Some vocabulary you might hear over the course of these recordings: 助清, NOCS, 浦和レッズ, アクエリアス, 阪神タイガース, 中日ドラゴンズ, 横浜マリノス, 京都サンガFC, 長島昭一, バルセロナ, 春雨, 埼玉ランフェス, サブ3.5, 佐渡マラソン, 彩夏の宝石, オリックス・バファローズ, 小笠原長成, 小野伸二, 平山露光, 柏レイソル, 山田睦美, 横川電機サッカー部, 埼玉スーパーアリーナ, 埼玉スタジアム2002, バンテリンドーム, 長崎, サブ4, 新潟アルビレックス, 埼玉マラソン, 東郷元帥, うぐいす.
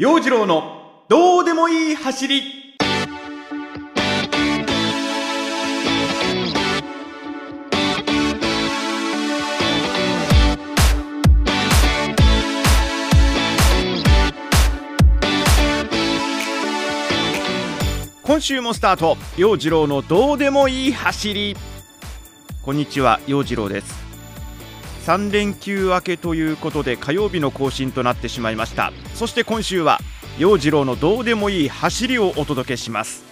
陽次郎のどうでもいい走り。今週もスタート、陽次郎のどうでもいい走り。こんにちは、陽次郎です。3連休明けということで火曜日の更新となってしまいました。そして今週は陽次郎のどうでもいい走りをお届けします。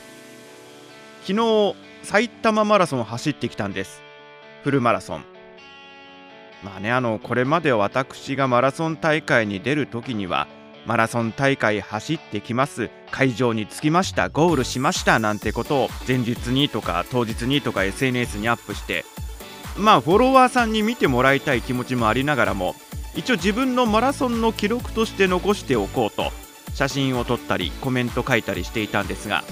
昨日埼玉マラソンを走ってきたんです。フルマラソン、これまで私がマラソン大会に出る時にはマラソン大会走ってきます、会場に着きました、ゴールしましたなんてことを前日にとか当日にとか SNS にアップして、フォロワーさんに見てもらいたい気持ちもありながらも、一応自分のマラソンの記録として残しておこうと写真を撮ったりコメント書いたりしていたんですが、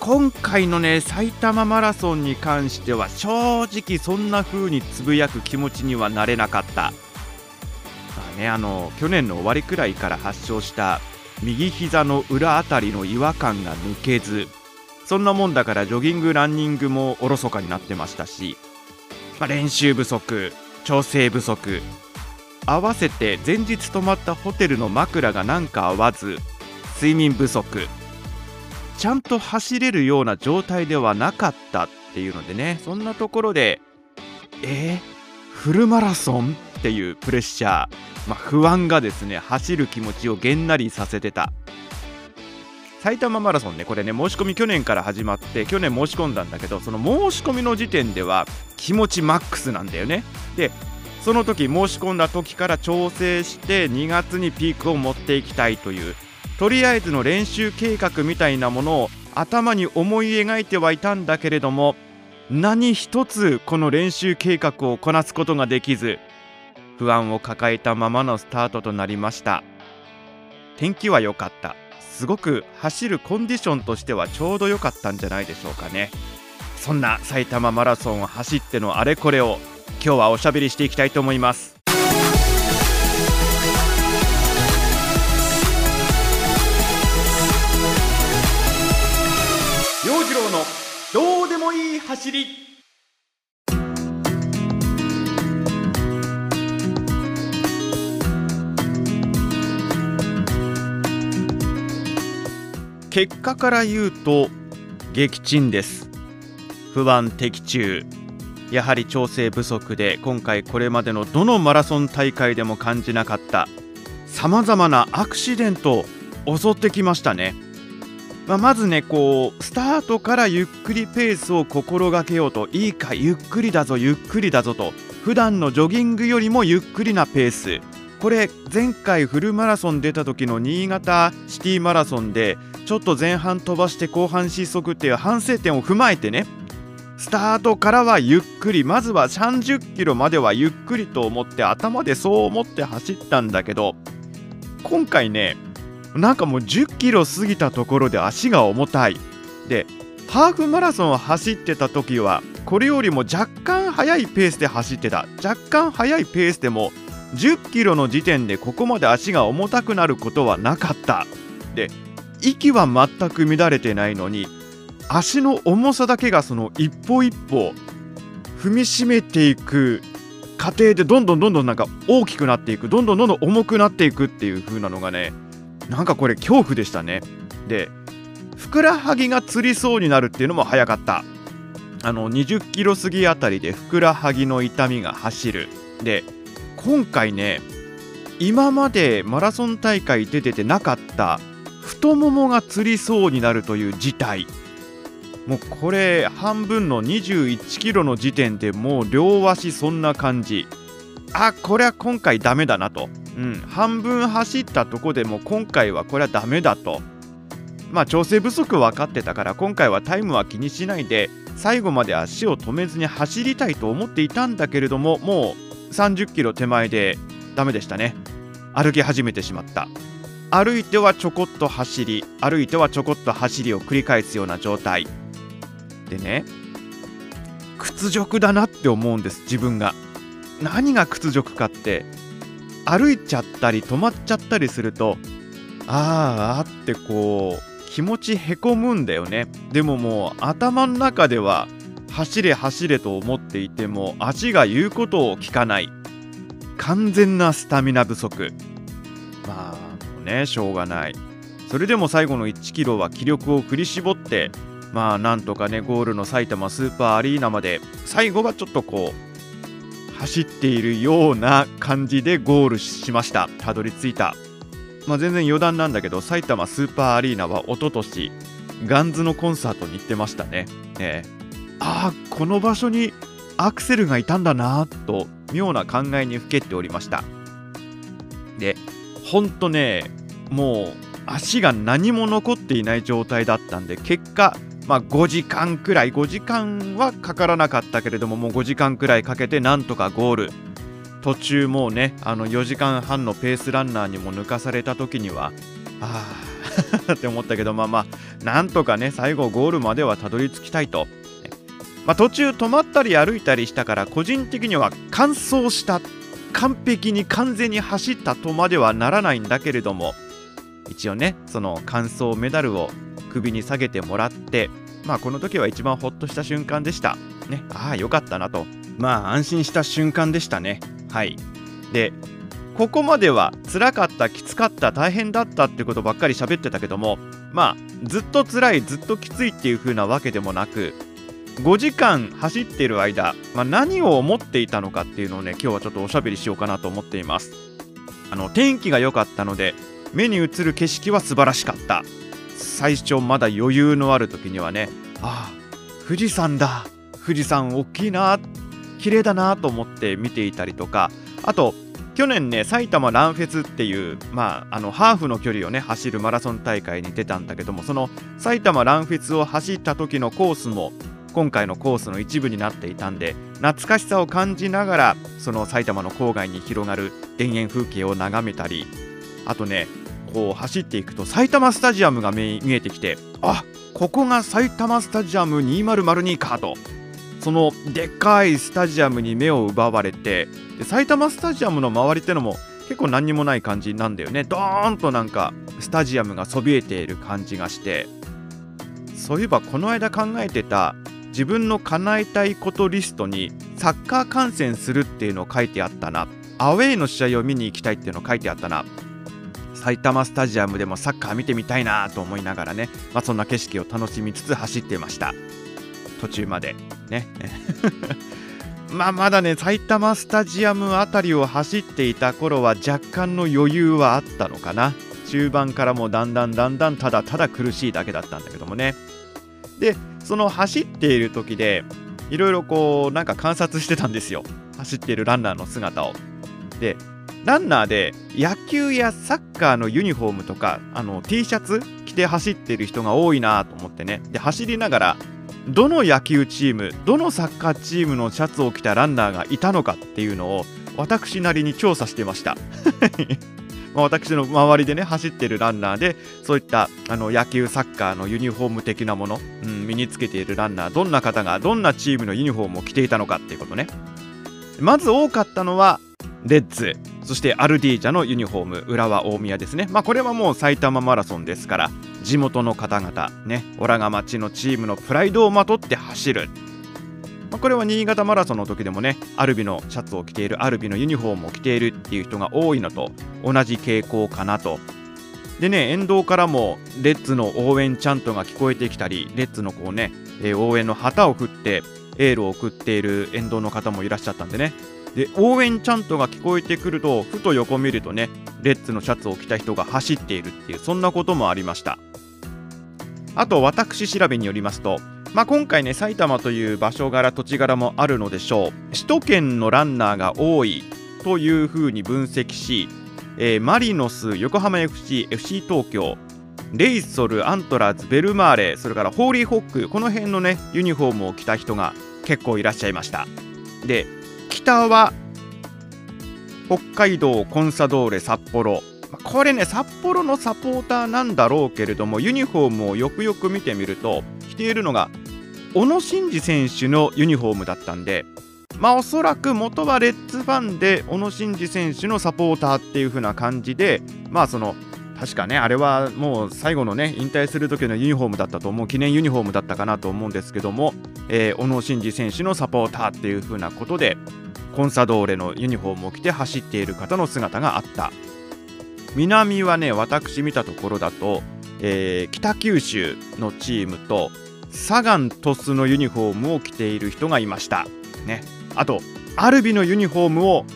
今回の埼玉マラソンに関しては正直そんな風につぶやく気持ちにはなれなかった。去年の終わりくらいから発症した右膝の裏あたりの違和感が抜けず、そんなもんだからジョギングランニングもおろそかになってましたし、練習不足、調整不足、合わせて前日泊まったホテルの枕がなんか合わず、睡眠不足、ちゃんと走れるような状態ではなかったっていうのでね、そんなところでフルマラソンっていうプレッシャー、不安がですね、走る気持ちをげんなりさせてた。埼玉マラソンね、これね、申し込み去年から始まって去年申し込んだんだけど、その申し込みの時点では気持ちマックスなんだよね。でその時申し込んだ時から調整して2月にピークを持っていきたいという、とりあえずの練習計画みたいなものを頭に思い描いてはいたんだけれども、何一つこの練習計画をこなすことができず、不安を抱えたままのスタートとなりました。天気は良かった、すごく走るコンディションとしてはちょうど良かったんじゃないでしょうかね。そんな埼玉マラソンを走ってのあれこれを今日はおしゃべりしていきたいと思います。陽次郎のどうでもいい走り。結果から言うと撃沈です。不安的中、やはり調整不足で今回これまでのどのマラソン大会でも感じなかったさまざまなアクシデントを襲ってきましたね。まずね、スタートからゆっくりペースを心がけようと、いいかゆっくりだぞゆっくりだぞと、普段のジョギングよりもゆっくりなペース、これ前回フルマラソン出た時の新潟シティマラソンでちょっと前半飛ばして後半失速っていう反省点を踏まえてね、スタートからはゆっくり、まずは30キロまではゆっくりと思って、頭でそう思って走ったんだけど、今回ね、なんかもう10キロ過ぎたところで足が重たい。でハーフマラソンを走ってた時はこれよりも若干速いペースで走ってた。若干速いペースでも10キロの時点でここまで足が重たくなることはなかった。で息は全く乱れてないのに、足の重さだけがその一歩一歩踏みしめていく過程でどんどんなんか大きくなっていく、どんどん重くなっていくっていう風なのがね、なんかこれ恐怖でしたね。でふくらはぎがつりそうになるっていうのも早かった。20キロ過ぎあたりでふくらはぎの痛みが走る。で今回ね、今までマラソン大会出てなかった太ももがつりそうになるという事態、もうこれ半分の21キロの時点でもう両足そんな感じ、これは今回ダメだなと、半分走ったとこでも今回はこれはダメだと、調整不足分かってたから今回はタイムは気にしないで最後まで足を止めずに走りたいと思っていたんだけれども、もう30キロ手前でダメでしたね。歩き始めてしまった。歩いてはちょこっと走り、歩いてはちょこっと走りを繰り返すような状態でね、屈辱だなって思うんです、自分が。何が屈辱かって、歩いちゃったり止まっちゃったりするとあーあってこう気持ちへこむんだよね。でももう頭の中では走れ走れと思っていても足が言うことを聞かない。完全なスタミナ不足。まあね、しょうがない。それでも最後の1キロは気力を振り絞って、まあなんとかね、ゴールの埼玉スーパーアリーナまで最後はちょっとこう走っているような感じでゴールしました。たどり着いた。まあ全然余談なんだけど、埼玉スーパーアリーナはおととしガンズのコンサートに行ってましたね。ああ、この場所にアクセルがいたんだなと妙な考えにふけっておりました。でほんとね、もう足が何も残っていない状態だったんで、結果、まあ、5時間くらい、5時間はかからなかったけれども、もう5時間くらいかけてなんとかゴール。途中もうね、4時間半のペースランナーにも抜かされた時にはああって思ったけど、まあまあなんとかね、最後ゴールまではたどり着きたいと。まあ、途中止まったり歩いたりしたから、個人的には完走した、完璧に完全に走ったとまではならないんだけれども、一応ね、その完走メダルを首に下げてもらって、まあこの時は一番ほっとした瞬間でしたね。ああよかったなと、まあ安心した瞬間でしたね。はい。でここまでは辛かった、きつかった、大変だったってことばっかり喋ってたけども、まあずっと辛い、ずっときついっていう風なわけでもなく、5時間走っている間、まあ、何を思っていたのかっていうのをね、今日はちょっとおしゃべりしようかなと思っています。天気が良かったので目に映る景色は素晴らしかった。最初まだ余裕のある時にはね、ああ富士山だ、富士山大きいな、綺麗だなと思って見ていたりとか、あと去年ね、埼玉ランフェスっていう、まあ、ハーフの距離をね走るマラソン大会に出たんだけども、その埼玉ランフェスを走った時のコースも今回のコースの一部になっていたんで、懐かしさを感じながらその埼玉の郊外に広がる田園風景を眺めたり、あとねこう走っていくと埼玉スタジアムが見えてきて、あ、ここが埼玉スタジアム2002かと、そのでっかいスタジアムに目を奪われて、で埼玉スタジアムの周りってのも結構何にもない感じなんだよね。ドーンとなんかスタジアムがそびえている感じがして、そういえばこの間考えてた自分の叶えたいことリストにサッカー観戦するっていうのを書いてあったな、アウェイの試合を見に行きたいっていうのを書いてあったな、埼玉スタジアムでもサッカー見てみたいなと思いながらね、まあ、そんな景色を楽しみつつ走っていました、途中までねまあまだね、埼玉スタジアムあたりを走っていた頃は若干の余裕はあったのかな。中盤からもうだんだんただただ苦しいだけだったんだけどもね。でその走っている時でいろいろこうなんか観察してたんですよ、走っているランナーの姿を。でランナーで野球やサッカーのユニフォームとかT シャツ着て走っている人が多いなと思ってね。で走りながらどの野球チーム、どのサッカーチームのシャツを着たランナーがいたのかっていうのを私なりに調査してました私の周りでね走ってるランナーでそういった野球サッカーのユニフォーム的なもの、身につけているランナー、どんな方がどんなチームのユニフォームを着ていたのかっていうことね。まず多かったのはレッズ、そしてアルディージャのユニフォーム、浦和大宮ですね。まあこれはもう埼玉マラソンですから、地元の方々ね、オラが町のチームのプライドをまとって走る。まあ、これは新潟マラソンの時でもね、アルビのシャツを着ている、アルビのユニフォームを着ているっていう人が多いのと同じ傾向かなと。でね、沿道からもレッズの応援チャントが聞こえてきたり、レッズのこうね、応援の旗を振ってエールを送っている沿道の方もいらっしゃったんでね。で応援チャントが聞こえてくると、ふと横見るとね、レッズのシャツを着た人が走っているっていう、そんなこともありました。あと私調べによりますと、まあ、今回ね、埼玉という場所柄、土地柄もあるのでしょう、首都圏のランナーが多いというふうに分析し、マリノス、横浜 FC、FC 東京、レイソル、アントラーズ、ベルマーレ、それからホーリーホック、この辺のねユニフォームを着た人が結構いらっしゃいました。で北は北海道、コンサドーレ札幌、これね札幌のサポーターなんだろうけれども、ユニフォームをよくよく見てみると着ているのが小野伸二選手のユニフォームだったんで、まあおそらく元はレッズファンで小野伸二選手のサポーターっていう風な感じで、まあその確かねあれはもう最後のね引退する時のユニフォームだったと思う、記念ユニフォームだったかなと思うんですけども、小野伸二選手のサポーターっていう風なことでコンサドーレのユニフォームを着て走っている方の姿があった。南はね私見たところだと、北九州のチームとサガン鳥栖のユニフォームを着ている人がいましたね。あとアルビのユニフォームを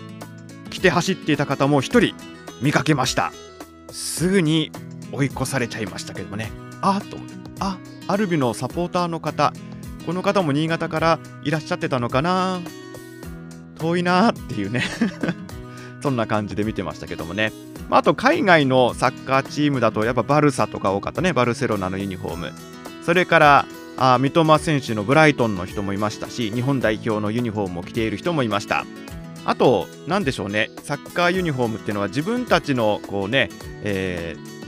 着て走っていた方も1人見かけました。すぐに追い越されちゃいましたけどもね、あっと思って、あ、アルビのサポーターの方、この方も新潟からいらっしゃってたのかな、遠いなっていうねそんな感じで見てましたけどもね。あと海外のサッカーチームだとやっぱバルサとか多かったね、バルセロナのユニフォーム、それから三笘選手のブライトンの人もいましたし、日本代表のユニフォームを着ている人もいました。あと何でしょうね、サッカーユニフォームっていうのは自分たちのこうね、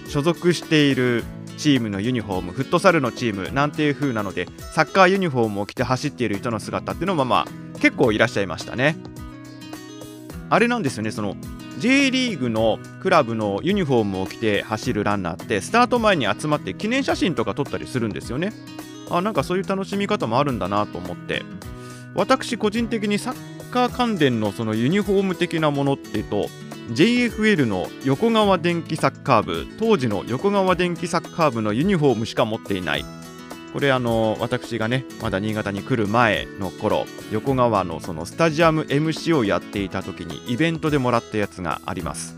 所属しているチームのユニフォーム、フットサルのチームなんていう風なのでサッカーユニフォームを着て走っている人の姿っていうのもまあ結構いらっしゃいましたね。あれなんですよね、その J リーグのクラブのユニフォームを着て走るランナーってスタート前に集まって記念写真とか撮ったりするんですよね。あ、なんかそういう楽しみ方もあるんだなと思って、私個人的にサッカー関連のそのユニフォーム的なものっていうと JFL の横川電機サッカー部、当時の横川電機サッカー部のユニフォームしか持っていない。これ私がねまだ新潟に来る前の頃、横川のそのスタジアム MC をやっていた時にイベントでもらったやつがあります。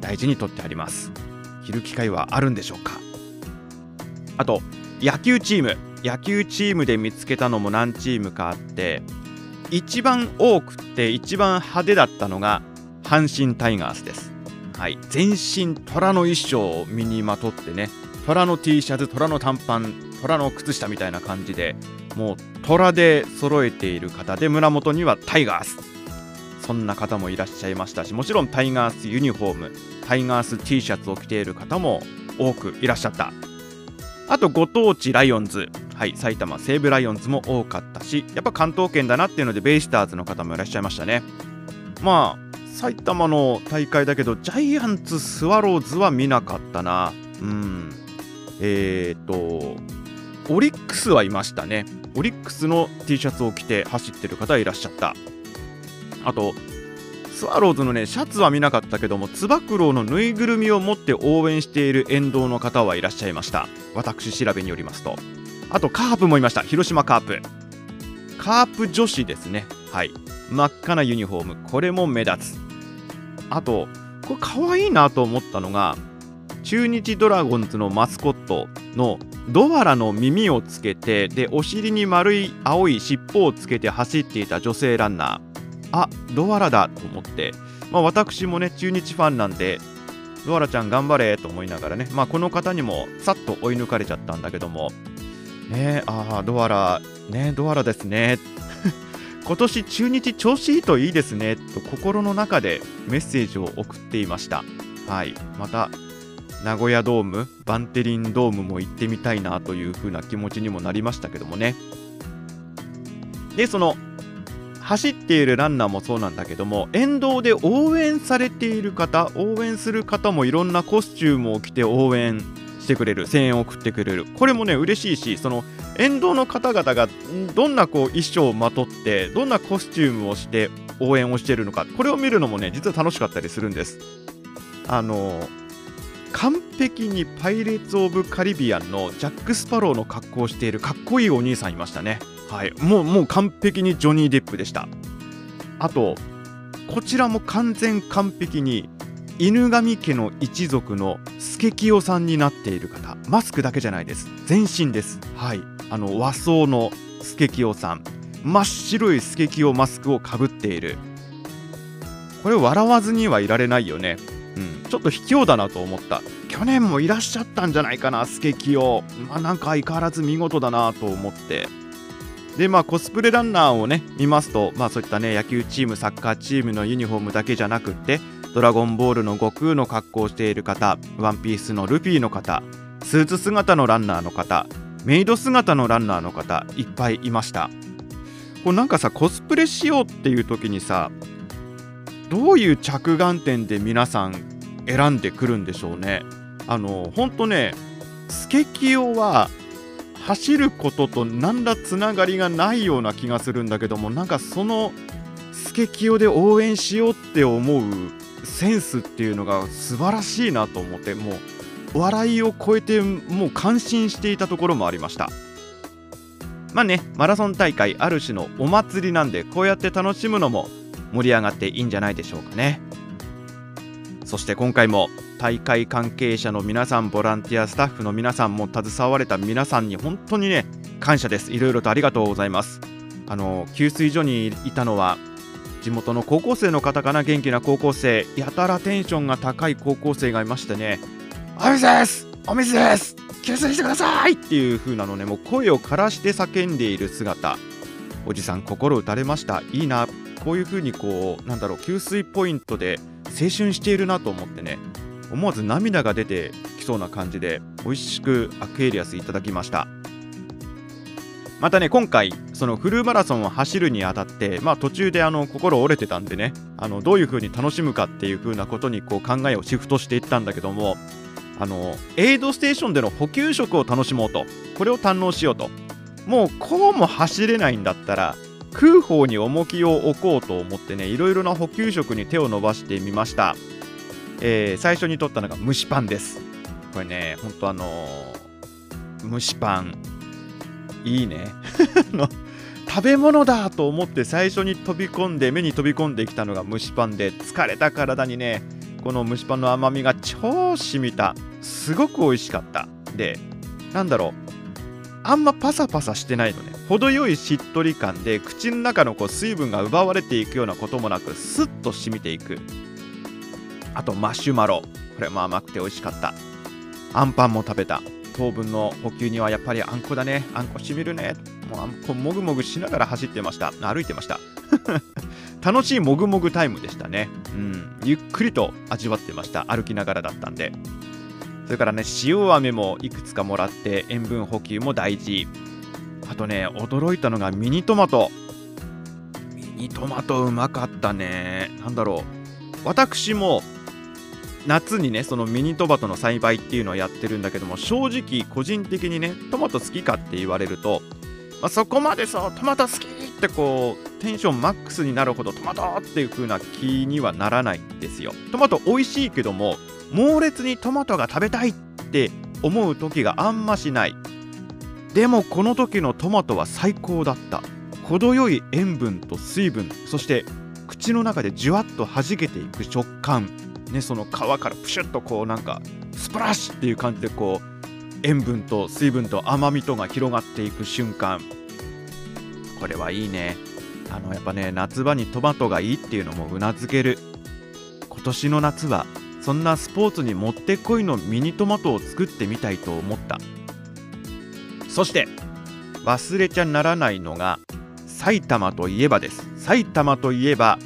大事に取ってあります。着る機会はあるんでしょうか。あと野球チームで見つけたのも何チームかあって、一番多くて一番派手だったのが阪神タイガースです。はい、全身虎の衣装を身にまとってね、虎の T シャツ、虎の短パン、虎の靴下みたいな感じで、もう虎で揃えている方で、胸元にはタイガース、そんな方もいらっしゃいましたし、もちろんタイガースユニフォーム、タイガース T シャツを着ている方も多くいらっしゃった。あとご当地ライオンズ、はい、埼玉西武ライオンズも多かったし、やっぱ関東圏だなっていうのでベイスターズの方もいらっしゃいましたね。まあ埼玉の大会だけどジャイアンツ、スワローズは見なかったな。うん。オリックスはいましたね。オリックスの T シャツを着て走ってる方いらっしゃった。あとスワローズのねシャツは見なかったけども、つば九郎のぬいぐるみを持って応援している沿道の方はいらっしゃいました、私調べによりますと。あとカープもいました、広島カープ、カープ女子ですね。はい、真っ赤なユニフォーム、これも目立つ。あとこれ可愛いなと思ったのが、中日ドラゴンズのマスコットのドアラの耳をつけて、でお尻に丸い青い尻尾をつけて走っていた女性ランナー、あ、ドアラだと思って、まあ、私もね中日ファンなんでドアラちゃん頑張れと思いながらね、まあ、この方にもさっと追い抜かれちゃったんだけどもね、あ、ドアラね、ドアラですね今年中日調子いいといいですねと心の中でメッセージを送っていました。はい、また名古屋ドーム、バンテリンドームも行ってみたいなという風な気持ちにもなりましたけどもね。でその走っているランナーもそうなんだけども、沿道で応援されている方、応援する方もいろんなコスチュームを着て応援してくれる、声援を送ってくれる、これもね嬉しいし、その沿道の方々がどんなこう衣装をまとって、どんなコスチュームをして応援をしているのか、これを見るのもね実は楽しかったりするんです。完璧にパイレーツ・オブ・カリビアンのジャック・スパローの格好をしているかっこいいお兄さんいましたね。はい、もう完璧にジョニー・デップでした。あとこちらも完璧に犬神家の一族の助清さんになっている方、マスクだけじゃないです、全身です。はい、和装の助清さん、真っ白い助清マスクをかぶっている、これ笑わずにはいられないよね。うん、ちょっと卑怯だなと思った。去年もいらっしゃったんじゃないかな、助清、まあなんか相変わらず見事だなと思って。でまあコスプレランナーをね見ますと、まあそういったね野球チーム、サッカーチームのユニフォームだけじゃなくって、ドラゴンボールの悟空の格好をしている方、ワンピースのルフィの方、スーツ姿のランナーの方、メイド姿のランナーの方いっぱいいました。こうなんかさ、コスプレしようっていう時にさ、どういう着眼点で皆さん選んでくるんでしょうね。ほんとね、スケキヨは走ることと何らつながりがないような気がするんだけども、なんかそのスケキヨで応援しようって思うセンスっていうのが素晴らしいなと思って、もう笑いを超えてもう感心していたところもありました。まあね、マラソン大会ある種のお祭りなんで、こうやって楽しむのも盛り上がっていいんじゃないでしょうかね。そして今回も大会関係者の皆さん、ボランティアスタッフの皆さんも携われた皆さんに本当にね感謝です。いろいろとありがとうございます。給水所にいたのは地元の高校生の方かな。元気な高校生、やたらテンションが高い高校生がいましてね、お水ですお水です給水してくださいっていう風なのね、もう声を枯らして叫んでいる姿、おじさん心打たれました。いいな、こういう風にこうなんだろう、給水ポイントで青春しているなと思ってね、思わず涙が出てきそうな感じで美味しくアクエリアスいただきました。またね、今回そのフルマラソンを走るにあたって、まあ途中で心折れてたんでね、どういう風に楽しむかっていう風なことにこう考えをシフトしていったんだけども、エイドステーションでの補給食を楽しもうと、これを堪能しようと、もうこうも走れないんだったら空砲に重きを置こうと思ってね、いろいろな補給食に手を伸ばしてみました。最初に取ったのが蒸しパンです。これね、ほんと蒸しパンいいね食べ物だと思って最初に飛び込んで目に飛び込んできたのが蒸しパンで、疲れた体にねこの蒸しパンの甘みが超染みた、すごく美味しかった。で、なんだろう、あんまパサパサしてないのね、程よいしっとり感で口の中のこう水分が奪われていくようなこともなく、スッと染みていく。あとマシュマロ、これも甘くて美味しかった。あんパンも食べた。糖分の補給にはやっぱりあんこだね、あんこしみるね、もうあんこもぐもぐしながら走ってました、歩いてました楽しいもぐもぐタイムでしたね。ゆっくりと味わってました、歩きながらだったんで。それからね、塩飴もいくつかもらって塩分補給も大事。あとね、驚いたのがミニトマト。ミニトマトうまかったね。なんだろう、私も夏にねそのミニトマトの栽培っていうのをやってるんだけども、正直個人的にねトマト好きかって言われると、まあ、そこまでそうトマト好きってこうテンションマックスになるほどトマトっていう風な気にはならないんですよ。トマト美味しいけども猛烈にトマトが食べたいって思う時があんましない。でもこの時のトマトは最高だった。程よい塩分と水分、そして口の中でじゅわっと弾けていく食感、ね、その皮からプシュッとこうなんかスプラッシュっていう感じでこう塩分と水分と甘みとが広がっていく瞬間、これはいいね。やっぱね、夏場にトマトがいいっていうのもうなずける。今年の夏はそんなスポーツにもってこいのミニトマトを作ってみたいと思った。そして忘れちゃならないのが埼玉といえばです。埼玉といえば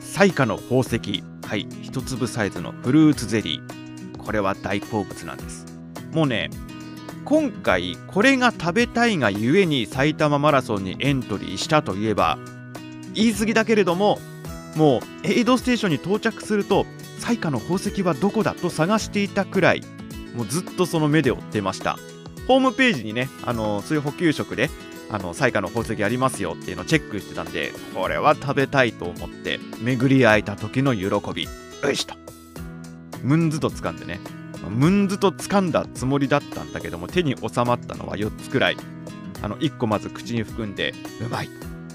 彩夏の宝石、はい、一粒サイズのフルーツゼリー、これは大好物なんです。もうね、今回これが食べたいがゆえに埼玉マラソンにエントリーしたといえば言い過ぎだけれども、もうエイドステーションに到着すると彩夏の宝石はどこだと探していたくらい、もうずっとその目で追ってました。ホームページにね、そういう補給食で彩夏の宝石ありますよっていうのをチェックしてたんで、これは食べたいと思って巡り会えた時の喜び、よいしょとムンズと掴んでね、ムンズと掴んだつもりだったんだけども手に収まったのは4つくらい。1個まず口に含んでうまい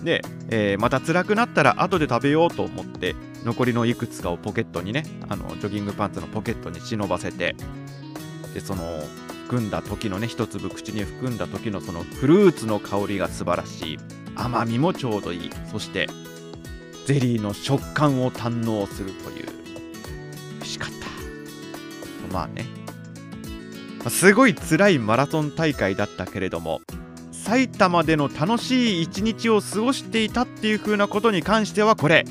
で、また辛くなったら後で食べようと思って残りのいくつかをポケットにね、ジョギングパンツのポケットに忍ばせて、でその含んだ時のね、一粒口に含んだ時のそのフルーツの香りが素晴らしい、甘みもちょうどいい、そしてゼリーの食感を堪能するという、美味しかった。まあね、すごい辛いマラソン大会だったけれども、埼玉での楽しい一日を過ごしていたっていう風なことに関してはこれ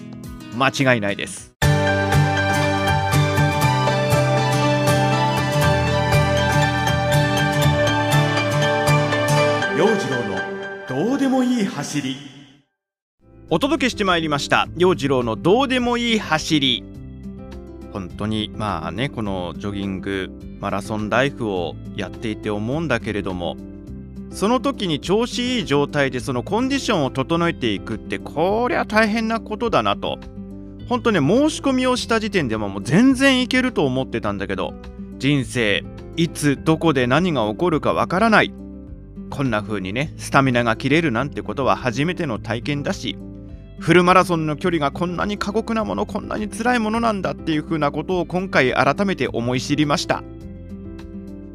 間違いないです。陽次郎のどうでもいい走り、お届けしてまいりました。陽次郎のどうでもいい走り、本当にまあね、このジョギングマラソンライフをやっていて思うんだけれども、その時に調子いい状態でそのコンディションを整えていくって、こりゃ大変なことだなと。本当ね、申し込みをした時点でもう全然いけると思ってたんだけど、人生いつどこで何が起こるかわからない、こんな風にねスタミナが切れるなんてことは初めての体験だし、フルマラソンの距離がこんなに過酷なもの、こんなに辛いものなんだっていう風なことを今回改めて思い知りました。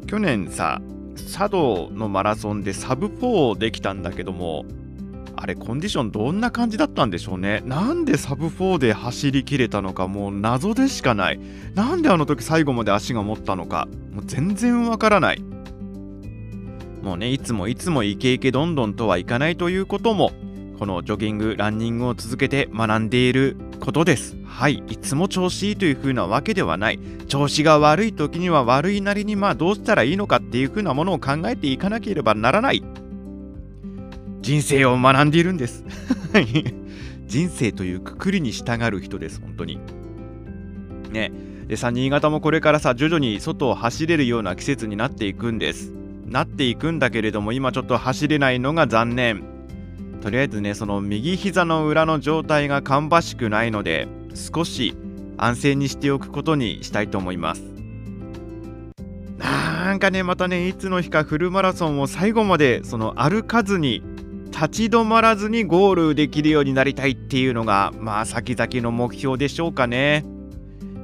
去年さ、佐渡のマラソンでサブ4できたんだけども、あれコンディションどんな感じだったんでしょうね。なんでサブ4で走り切れたのか、もう謎でしかない。なんであの時最後まで足が持ったのか、もう全然わからない。もうね、いつもイケイケどんどんとはいかないということも、このジョギングランニングを続けて学んでいることです。はい、いつも調子いいという風なわけではない。調子が悪い時には悪いなりに、まあどうしたらいいのかっていう風なものを考えていかなければならない人生を学んでいるんです人生というくくりに従う人です、本当にね。でさ、新潟もこれからさ、徐々に外を走れるような季節になっていくんだけれども、今ちょっと走れないのが残念。とりあえずね、その右膝の裏の状態が芳しくないので、少し安静にしておくことにしたいと思います。なんかね、またね、いつの日かフルマラソンを最後までその歩かずに、立ち止まらずにゴールできるようになりたいっていうのが、まあ先々の目標でしょうかね。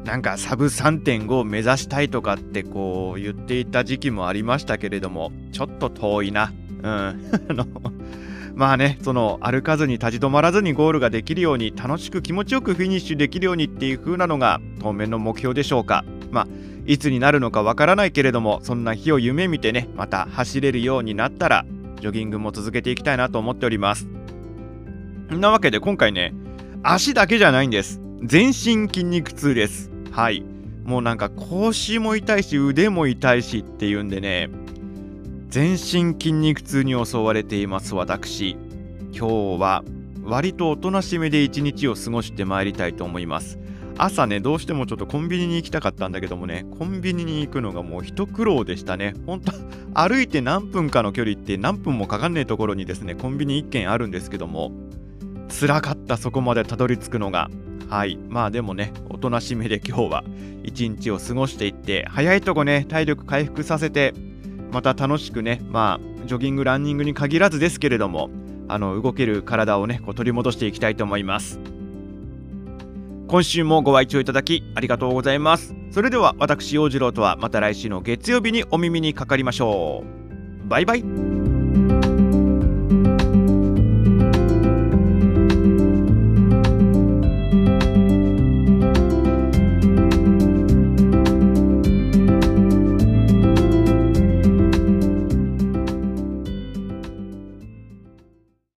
なんかサブ 3.5 を目指したいとかってこう言っていた時期もありましたけれども、ちょっと遠いな。まあね、その歩かずに立ち止まらずにゴールができるように、楽しく気持ちよくフィニッシュできるようにっていう風なのが当面の目標でしょうか。まあいつになるのかわからないけれども、そんな日を夢見てね、また走れるようになったらジョギングも続けていきたいなと思っております。なわけで今回ね、足だけじゃないんです。全身筋肉痛です。はい、もうなんか腰も痛いし腕も痛いしっていうんでね、全身筋肉痛に襲われています私。今日は割とおとなしめで一日を過ごしてまいりたいと思います。朝ね、どうしてもちょっとコンビニに行きたかったんだけどもね、コンビニに行くのがもう一苦労でしたね。本当歩いて何分かの距離って何分もかかんねえところにですね、コンビニ1軒あるんですけども、辛かった、そこまでたどり着くのが。はい、まあでもね、おとなしめで今日は一日を過ごしていって、早いとこね体力回復させて、また楽しくね、まあジョギングランニングに限らずですけれども、動ける体をねこう取り戻していきたいと思います。今週もご愛聴いただきありがとうございます。それでは私陽次郎とはまた来週の月曜日にお耳にかかりましょう。バイバイ。